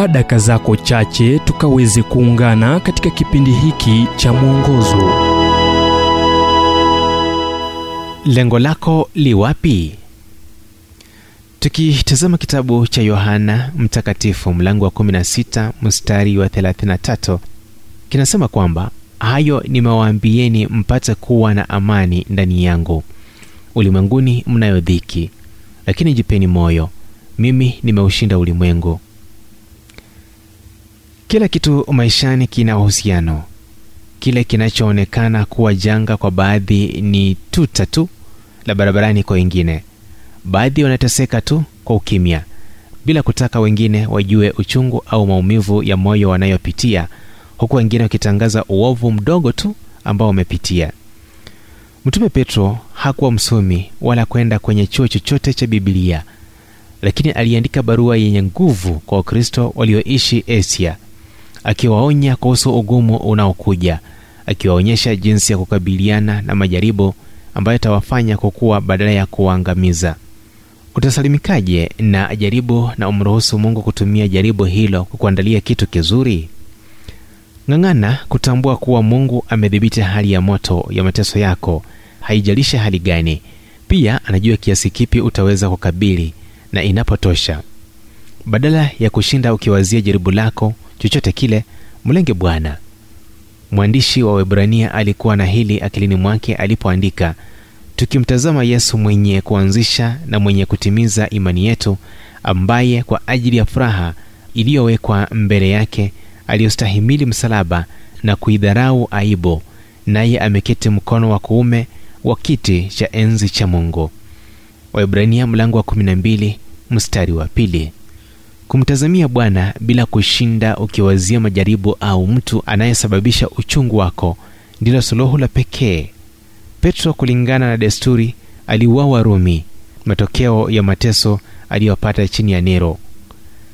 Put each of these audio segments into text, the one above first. Chukua dakika zako chache tukaweze kuungana katika kipindi hiki cha mwongozo. Lengo lako li wapi? Tukitazama kitabu cha Yohana mtakatifu mlango wa 16 mstari wa 33, kinasema kwamba hayo nimewaambieni mpate kuwa na amani ndani yangu. Ulimwenguni mnayo dhiki, lakini jipeni moyo, mimi nimeushinda ulimwengu. Kila kitu maishani kina uhusiano. Kile kinachoonekana kuwa janga kwa baadhi ni tuta tu la barabarani kwa wengine. Baadhi wanateseka tu kwa ukimya bila kutaka wengine wajue uchungu au maumivu ya moyo wanayopitia, huku wengine wakitangaza uovu mdogo tu ambao wamepitia. Mtume Petro hakuwa msomi wala kwenda kwenye chuo chochote cha Biblia, lakini aliandika barua yenye nguvu kwa Wakristo walioishi Asia, akiwaonya kuhusu ugumu unaokuja, akiwaonyesha jinsi ya kukabiliana na majaribu ambayo tawafanya kukua badala ya kuangamiza. Utasalimikaje na jaribu na umruhusu Mungu kutumia jaribu hilo kukuandalia kitu kizuri? Ngangana kutambua kuwa Mungu amedhibiti hali ya moto ya mateso yako, haijalishi hali gani. Pia anajua kiasi kipi utaweza kukabili na inapotosha. Badala ya kushinda ukiwazia jaribu lako chochote kile, mlenge Bwana. Mwandishi wa Waebrania alikuwa na hili akilini mwake alipoandika, tukimtazama Yesu mwenye kuanzisha na mwenye kutimiza imani yetu, ambaye kwa ajili ya furaha iliyowekwa mbele yake aliyostahimili msalaba na kuidharau aibu, naye ameketi mkono wa kuume wa kiti cha enzi cha Mungu. Waebrania mlango wa 12 mstari wa 2. Kumtazamia Bwana bila kushinda ukiwazia majaribu au mtu anayesababisha uchungu wako ndilo suluhu la pekee. Petro, kulingana na desturi, aliuawa Rumi, matokeo ya mateso aliyopata chini ya Nero.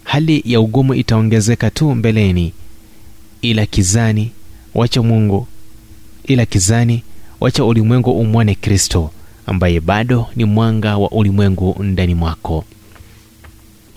Hali ya ugumu itaongezeka tu mbeleni, ila kizani wacha ulimwengu umwone Kristo, ambaye bado ni mwanga wa ulimwengu ndani mwako.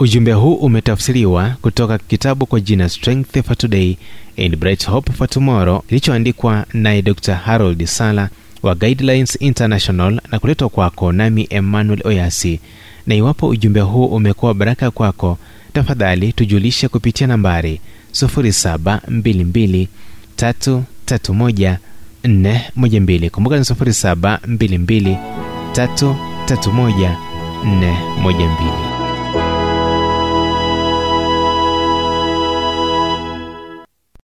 Ujumbe huu umetafsiriwa kutoka kitabu kwa jina Strength for Today and Bright Hope for Tomorrow, kilichoandikwa na Dr. Harold Sala wa Guidelines International na kuletwa kwako nami Emmanuel Oyasi. Na iwapo ujumbe huu umekuwa baraka kwako, tafadhali tujulishe kupitia nambari 0722331412. Kumbuka ni 0722331412.